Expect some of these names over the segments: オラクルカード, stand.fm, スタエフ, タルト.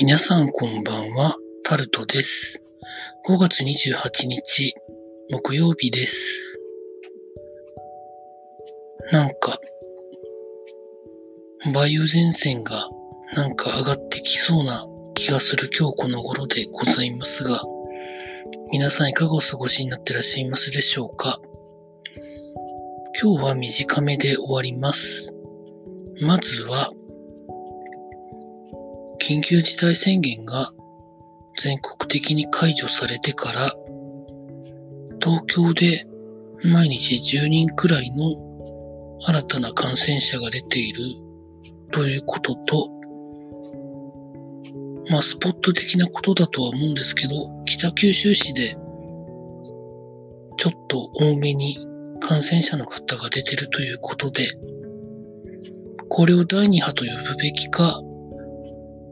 皆さんこんばんは、タルトです。5月28日、木曜日です。なんか、梅雨前線がなんか上がってきそうな気がする今日この頃でございますが、皆さんいかがお過ごしになってらっしゃいますでしょうか。今日は短めで終わります。まずは、緊急事態宣言が全国的に解除されてから、東京で毎日10人くらいの新たな感染者が出ているということと、スポット的なことだとは思うんですけど、北九州市でちょっと多めに感染者の方が出てるということで、これを第2波と呼ぶべきか、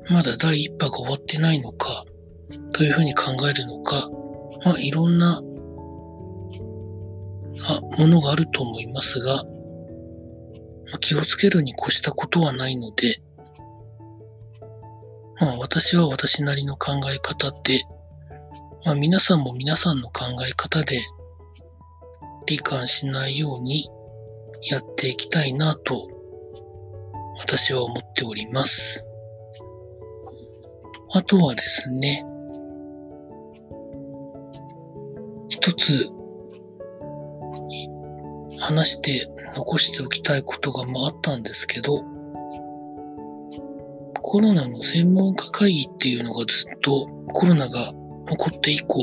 まだ第1波が終わってないのか、というふうに考えるのか、いろんなものがあると思いますが、気をつけるに越したことはないので、私は私なりの考え方で、皆さんも皆さんの考え方で、理解しないようにやっていきたいなと、私は思っております。あとはですね、一つ話して残しておきたいことがあったんですけど、コロナの専門家会議っていうのがずっとコロナが起こって以降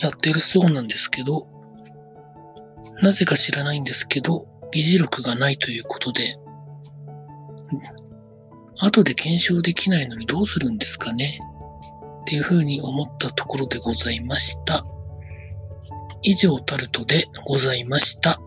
やってるそうなんですけど、なぜか知らないんですけど、議事録がないということで、後で検証できないのにどうするんですかねっていうふうに思ったところでございました。以上タルトでございました。